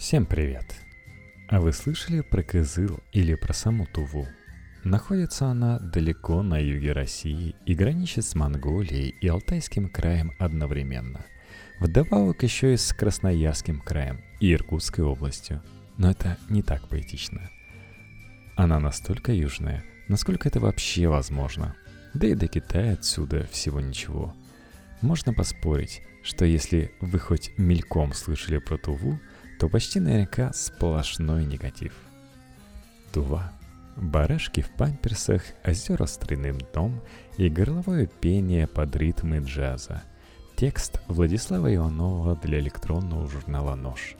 Всем привет! А вы слышали про Кызыл или про саму Туву? Находится она далеко на юге России и граничит с Монголией и Алтайским краем одновременно. Вдобавок еще и с Красноярским краем и Иркутской областью. Но это не так поэтично. Она настолько южная, насколько это вообще возможно. Да и до Китая отсюда всего ничего. Можно поспорить, что если вы хоть мельком слышали про Туву, то почти наверняка сплошной негатив. Тува. Барашки в памперсах, озера с тройным дном и горловое пение под ритмы джаза. Текст Владислава Иванова для электронного журнала «Нож».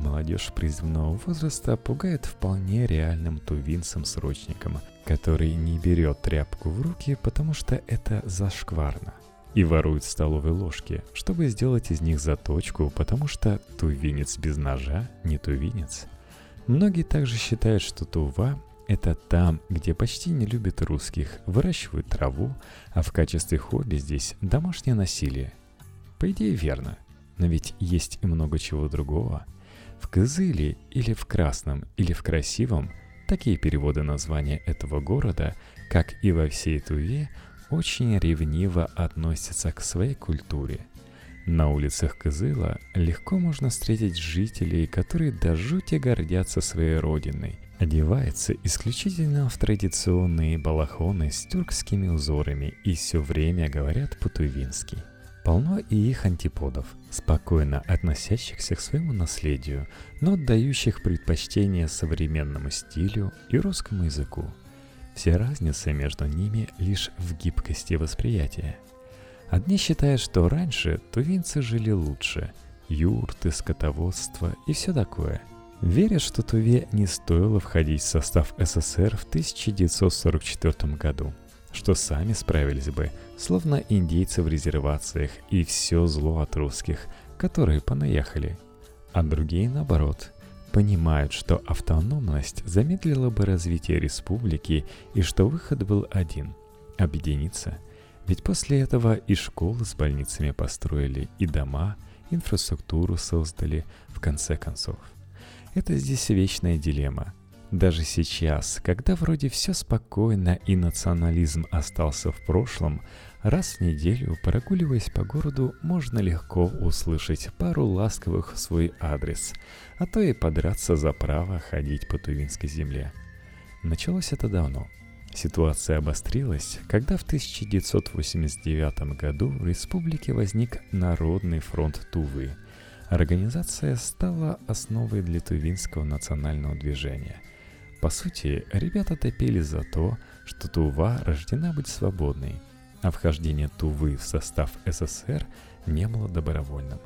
Молодежь призывного возраста пугает вполне реальным тувинцем-срочником, который не берет тряпку в руки, потому что это зашкварно. И воруют столовые ложки, чтобы сделать из них заточку, потому что тувинец без ножа не тувинец. Многие также считают, что Тува – это там, где почти не любят русских, выращивают траву, а в качестве хобби здесь домашнее насилие. По идее верно, но ведь есть и много чего другого. В Кызыле или в Красном, или в Красивом – такие переводы названия этого города, как и во всей Туве, очень ревниво относятся к своей культуре. На улицах Кызыла легко можно встретить жителей, которые до жути гордятся своей родиной, одеваются исключительно в традиционные балахоны с тюркскими узорами и все время говорят по-тувински. Полно и их антиподов, спокойно относящихся к своему наследию, но отдающих предпочтение современному стилю и русскому языку. Все разницы между ними лишь в гибкости восприятия. Одни считают, что раньше тувинцы жили лучше, юрты, скотоводство и все такое. Верят, что Туве не стоило входить в состав СССР в 1944 году, что сами справились бы, словно индейцы в резервациях и все зло от русских, которые понаехали. А другие наоборот. Понимают, что автономность замедлила бы развитие республики и что выход был один – объединиться. Ведь после этого и школы с больницами построили, и дома, инфраструктуру создали, в конце концов. Это здесь вечная дилемма. Даже сейчас, когда вроде все спокойно и национализм остался в прошлом, раз в неделю, прогуливаясь по городу, можно легко услышать пару ласковых в свой адрес, а то и подраться за право ходить по тувинской земле. Началось это давно. Ситуация обострилась, когда в 1989 году в республике возник Народный фронт Тувы. Организация стала основой для тувинского национального движения. По сути, ребята топили за то, что Тува рождена быть свободной, а вхождение Тувы в состав СССР не было добровольным.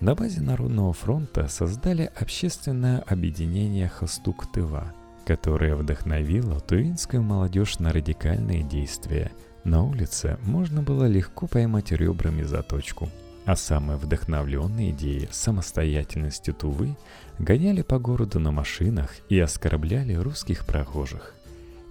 На базе Народного фронта создали общественное объединение Хастук-Тыва, которое вдохновило тувинскую молодежь на радикальные действия. На улице можно было легко поймать ребрами заточку, а самые вдохновленные идеи самостоятельности Тувы гоняли по городу на машинах и оскорбляли русских прохожих.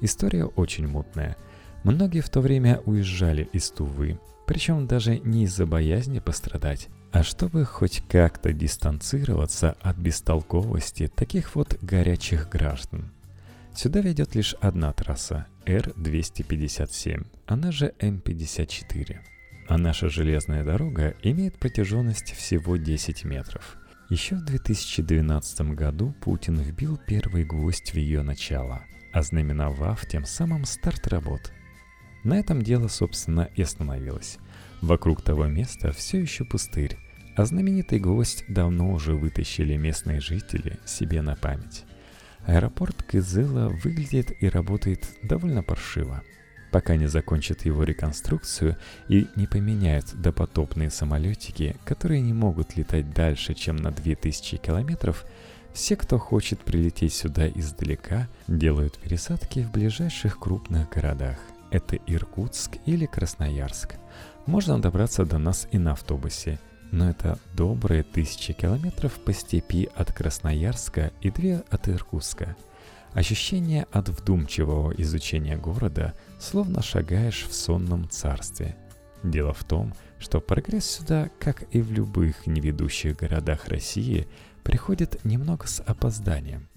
История очень мутная. Многие в то время уезжали из Тувы, причем даже не из-за боязни пострадать, а чтобы хоть как-то дистанцироваться от бестолковости таких вот горячих граждан. Сюда ведет лишь одна трасса – Р-257, она же М-54. А наша железная дорога имеет протяженность всего 10 метров. Еще в 2012 году Путин вбил первый гвоздь в ее начало, ознаменовав тем самым старт работ. На этом дело, собственно, и остановилось. Вокруг того места все еще пустырь, а знаменитый гвоздь давно уже вытащили местные жители себе на память. Аэропорт Кызыла выглядит и работает довольно паршиво. Пока не закончат его реконструкцию и не поменяют допотопные самолетики, которые не могут летать дальше, чем на 2000 километров, все, кто хочет прилететь сюда издалека, делают пересадки в ближайших крупных городах. Это Иркутск или Красноярск. Можно добраться до нас и на автобусе, но это добрые 1000 километров по степи от Красноярска и 2 от Иркутска. Ощущение от вдумчивого изучения города, словно шагаешь в сонном царстве. Дело в том, что прогресс сюда, как и в любых неведущих городах России, приходит немного с опозданием.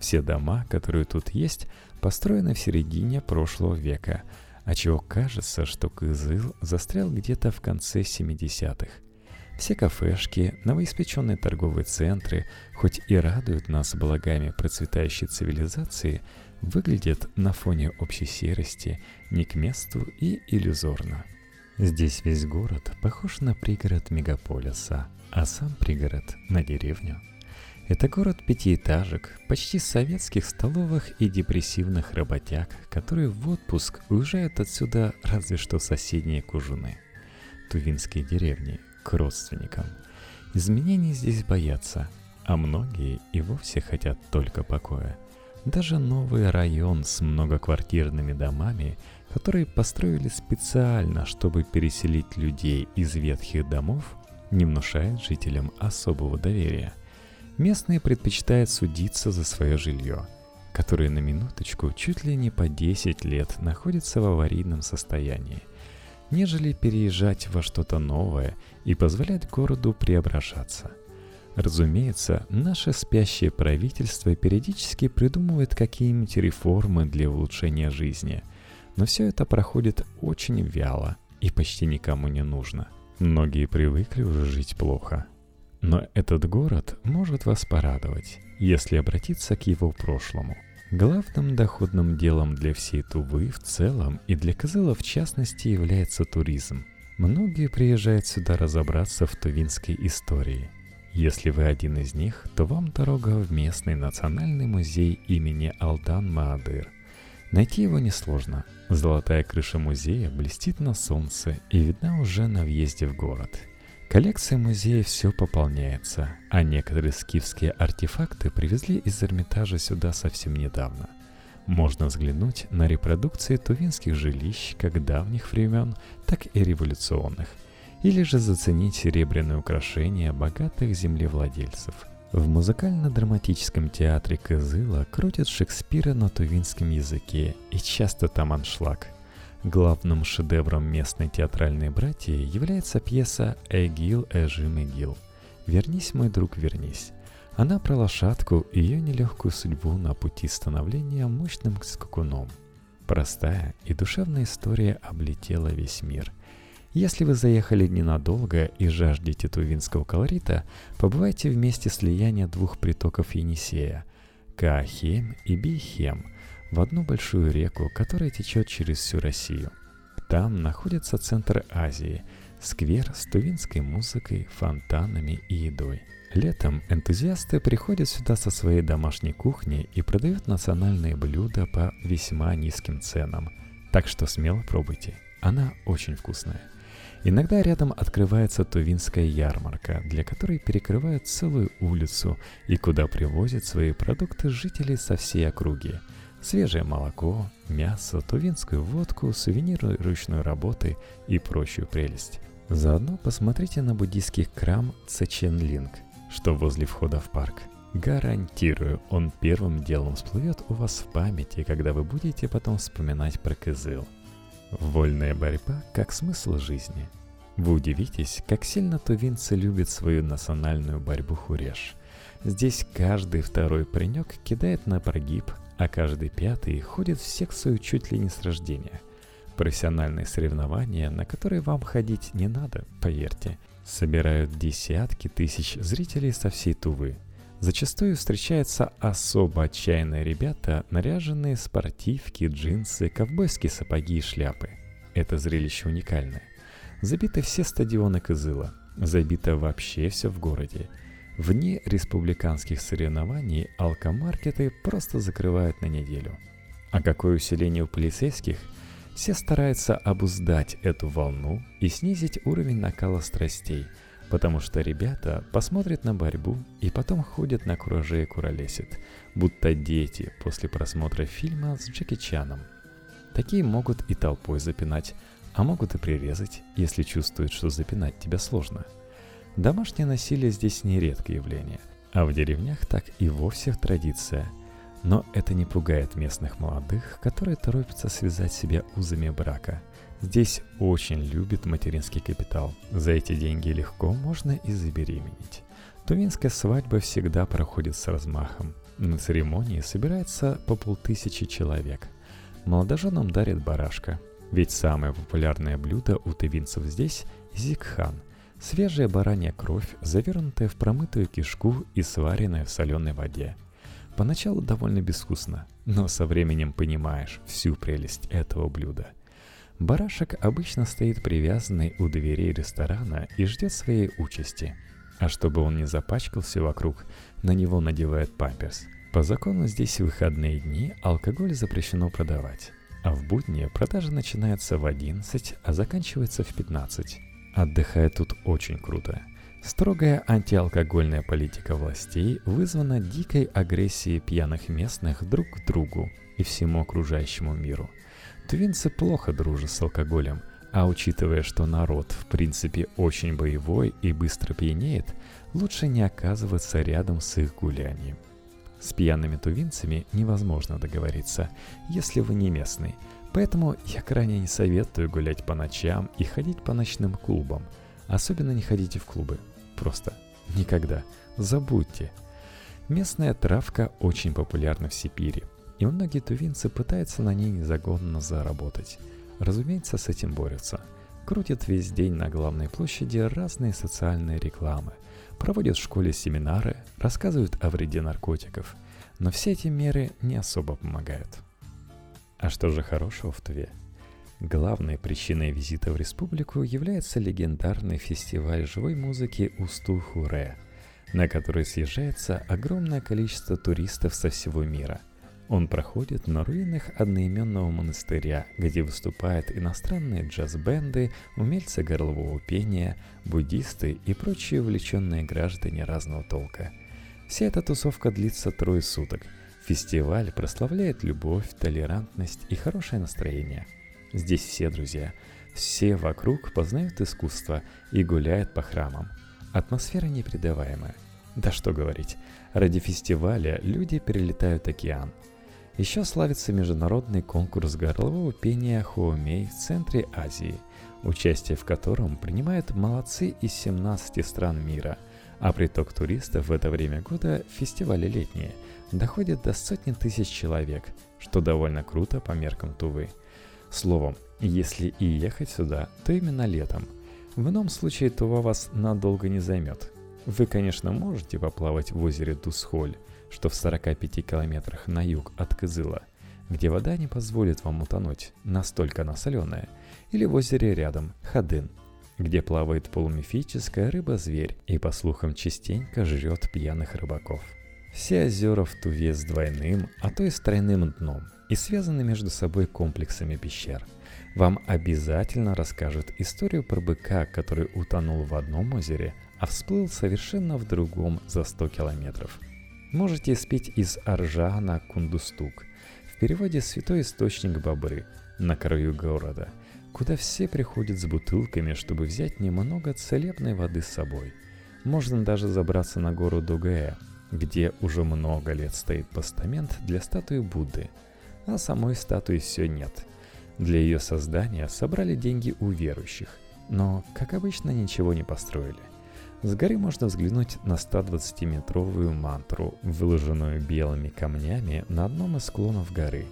Все дома, которые тут есть, построены в середине прошлого века, отчего кажется, что Кызыл застрял где-то в конце 70-х. Все кафешки, новоиспеченные торговые центры, хоть и радуют нас благами процветающей цивилизации, выглядят на фоне общей серости не к месту и иллюзорно. Здесь весь город похож на пригород мегаполиса, а сам пригород на деревню. Это город пятиэтажек, почти советских столовых и депрессивных работяг, которые в отпуск уезжают отсюда разве что в соседние Кужуны, тувинские деревни, к родственникам. Изменений здесь боятся, а многие и вовсе хотят только покоя. Даже новый район с многоквартирными домами, которые построили специально, чтобы переселить людей из ветхих домов, не внушает жителям особого доверия. Местные предпочитают судиться за свое жилье, которое на минуточку чуть ли не по 10 лет находится в аварийном состоянии, нежели переезжать во что-то новое и позволять городу преображаться. Разумеется, наше спящее правительство периодически придумывает какие-нибудь реформы для улучшения жизни, но все это проходит очень вяло и почти никому не нужно. Многие привыкли уже жить плохо. Но этот город может вас порадовать, если обратиться к его прошлому. Главным доходным делом для всей Тувы в целом и для Кызыла в частности является туризм. Многие приезжают сюда разобраться в тувинской истории. Если вы один из них, то вам дорога в местный национальный музей имени Алдан Маадыр. Найти его несложно. Золотая крыша музея блестит на солнце и видна уже на въезде в город. Коллекция музея все пополняется, а некоторые скифские артефакты привезли из Эрмитажа сюда совсем недавно. Можно взглянуть на репродукции тувинских жилищ как давних времен, так и революционных, или же заценить серебряные украшения богатых землевладельцев. В музыкально-драматическом театре Кызыла крутят Шекспира на тувинском языке, и часто там аншлаг. Главным шедевром местной театральной братьи является пьеса «Эгил, Эжим, Эгил». «Вернись, мой друг, вернись». Она про лошадку и ее нелегкую судьбу на пути становления мощным скакуном. Простая и душевная история облетела весь мир. Если вы заехали ненадолго и жаждете тувинского колорита, побывайте в месте слияния двух притоков Енисея – Каахем и Бийхем – в одну большую реку, которая течет через всю Россию. Там находится центр Азии, сквер с тувинской музыкой, фонтанами и едой. Летом энтузиасты приходят сюда со своей домашней кухни и продают национальные блюда по весьма низким ценам. Так что смело пробуйте, она очень вкусная. Иногда рядом открывается тувинская ярмарка, для которой перекрывают целую улицу и куда привозят свои продукты жители со всей округи. Свежее молоко, мясо, тувинскую водку, сувениры ручной работы и прочую прелесть. Заодно посмотрите на буддийский храм Цеченлинг, что возле входа в парк. Гарантирую, он первым делом всплывет у вас в памяти, когда вы будете потом вспоминать про Кызыл. Вольная борьба как смысл жизни. Вы удивитесь, как сильно тувинцы любят свою национальную борьбу хуреш. Здесь каждый второй паренек кидает на прогиб, а каждый пятый ходит в секцию чуть ли не с рождения. Профессиональные соревнования, на которые вам ходить не надо, поверьте, собирают десятки тысяч зрителей со всей Тувы. Зачастую встречаются особо отчаянные ребята, наряженные в спортивки, джинсы, ковбойские сапоги и шляпы. Это зрелище уникальное. Забиты все стадионы Кызыла, забито вообще все в городе. Вне республиканских соревнований алкомаркеты просто закрывают на неделю. А какое усиление у полицейских? Все стараются обуздать эту волну и снизить уровень накала страстей, потому что ребята посмотрят на борьбу и потом ходят на кураже и куролесят, будто дети после просмотра фильма с Джеки Чаном. Такие могут и толпой запинать, а могут и прирезать, если чувствуют, что запинать тебя сложно. Домашнее насилие здесь не редкое явление, а в деревнях так и вовсе традиция. Но это не пугает местных молодых, которые торопятся связать себя узами брака. Здесь очень любят материнский капитал. За эти деньги легко можно и забеременеть. Тувинская свадьба всегда проходит с размахом. На церемонии собирается по 500 человек. Молодоженам дарят барашка. Ведь самое популярное блюдо у тувинцев здесь – зикхан. Свежая баранья кровь, завернутая в промытую кишку и сваренная в соленой воде. Поначалу довольно безвкусно, но со временем понимаешь всю прелесть этого блюда. Барашек обычно стоит привязанный у дверей ресторана и ждет своей участи. А чтобы он не запачкался вокруг, на него надевают памперс. По закону здесь в выходные дни алкоголь запрещено продавать, а в будни продажа начинается в 11, а заканчивается в 15. Отдыхает тут очень круто. Строгая антиалкогольная политика властей вызвана дикой агрессией пьяных местных друг к другу и всему окружающему миру. Тувинцы плохо дружат с алкоголем, а учитывая, что народ в принципе очень боевой и быстро пьянеет, лучше не оказываться рядом с их гулянием. С пьяными тувинцами невозможно договориться, если вы не местный, поэтому я крайне не советую гулять по ночам и ходить по ночным клубам. Особенно не ходите в клубы. Просто никогда. Забудьте. Местная травка очень популярна в Сибири, и многие тувинцы пытаются на ней незаконно заработать. Разумеется, с этим борются. Крутят весь день на главной площади разные социальные рекламы, проводят в школе семинары, рассказывают о вреде наркотиков. Но все эти меры не особо помогают. А что же хорошего в Туве? Главной причиной визита в республику является легендарный фестиваль живой музыки Усту Хуре, на который съезжается огромное количество туристов со всего мира. Он проходит на руинах одноименного монастыря, где выступают иностранные джаз-бенды, умельцы горлового пения, буддисты и прочие увлеченные граждане разного толка. Вся эта тусовка длится 3 суток. Фестиваль прославляет любовь, толерантность и хорошее настроение. Здесь все друзья, все вокруг познают искусство и гуляют по храмам. Атмосфера непредаваемая. Да что говорить, ради фестиваля люди перелетают океан. Еще славится международный конкурс горлового пения Хоомей в центре Азии, участие в котором принимают молодцы из 17 стран мира, а приток туристов в это время года фестивали летние доходит до 100 тысяч человек, что довольно круто по меркам Тувы. Словом, если и ехать сюда, то именно летом. В ином случае Тува вас надолго не займет. Вы, конечно, можете поплавать в озере Дусхоль, что в 45 километрах на юг от Кызыла, где вода не позволит вам утонуть, настолько она соленая, или в озере рядом Хадын, где плавает полумифическая рыба-зверь и, по слухам, частенько жрет пьяных рыбаков. Все озера в Туве с двойным, а то и с тройным дном, и связаны между собой комплексами пещер. Вам обязательно расскажут историю про быка, который утонул в одном озере, а всплыл совершенно в другом за 100 километров. Можете спить из Аржана-Кундустук, в переводе «святой источник бобры», на краю города, куда все приходят с бутылками, чтобы взять немного целебной воды с собой. Можно даже забраться на гору Догаэ, где уже много лет стоит постамент для статуи Будды, а самой статуи все нет. Для ее создания собрали деньги у верующих, но, как обычно, ничего не построили. С горы можно взглянуть на 120-метровую мантру, выложенную белыми камнями на одном из склонов горы,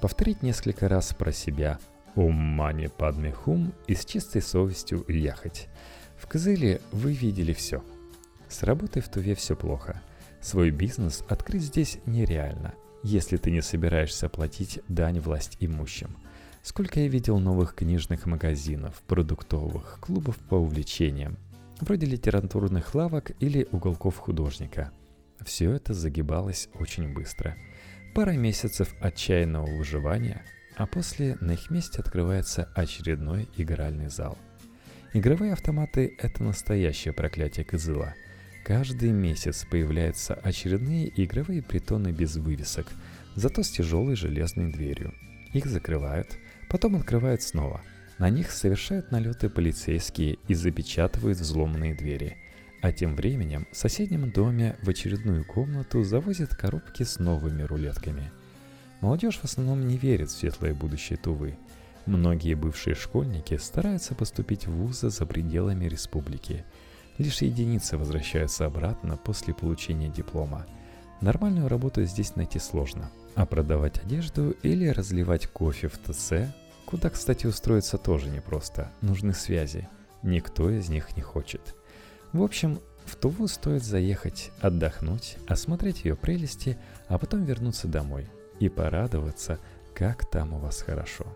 повторить несколько раз про себя «Ом мани падме хум» и с чистой совестью ехать. В Кызыле вы видели все. С работой в Туве все плохо. Свой бизнес открыть здесь нереально, если ты не собираешься платить дань власть имущим. Сколько я видел новых книжных магазинов, продуктовых, клубов по увлечениям, вроде литературных лавок или уголков художника. Все это загибалось очень быстро. Пара месяцев отчаянного выживания, а после на их месте открывается очередной игральный зал. Игровые автоматы – это настоящее проклятие Кызыла. Каждый месяц появляются очередные игровые притоны без вывесок, зато с тяжелой железной дверью. Их закрывают, потом открывают снова. На них совершают налеты полицейские и запечатывают взломанные двери. А тем временем в соседнем доме в очередную комнату завозят коробки с новыми рулетками. Молодежь в основном не верит в светлое будущее Тувы. Многие бывшие школьники стараются поступить в вузы за пределами республики. Лишь единицы возвращаются обратно после получения диплома. Нормальную работу здесь найти сложно. А продавать одежду или разливать кофе в ТЦ, куда, кстати, устроиться тоже непросто, нужны связи. Никто из них не хочет. В общем, в Туву стоит заехать, отдохнуть, осмотреть ее прелести, а потом вернуться домой и порадоваться, как там у вас хорошо.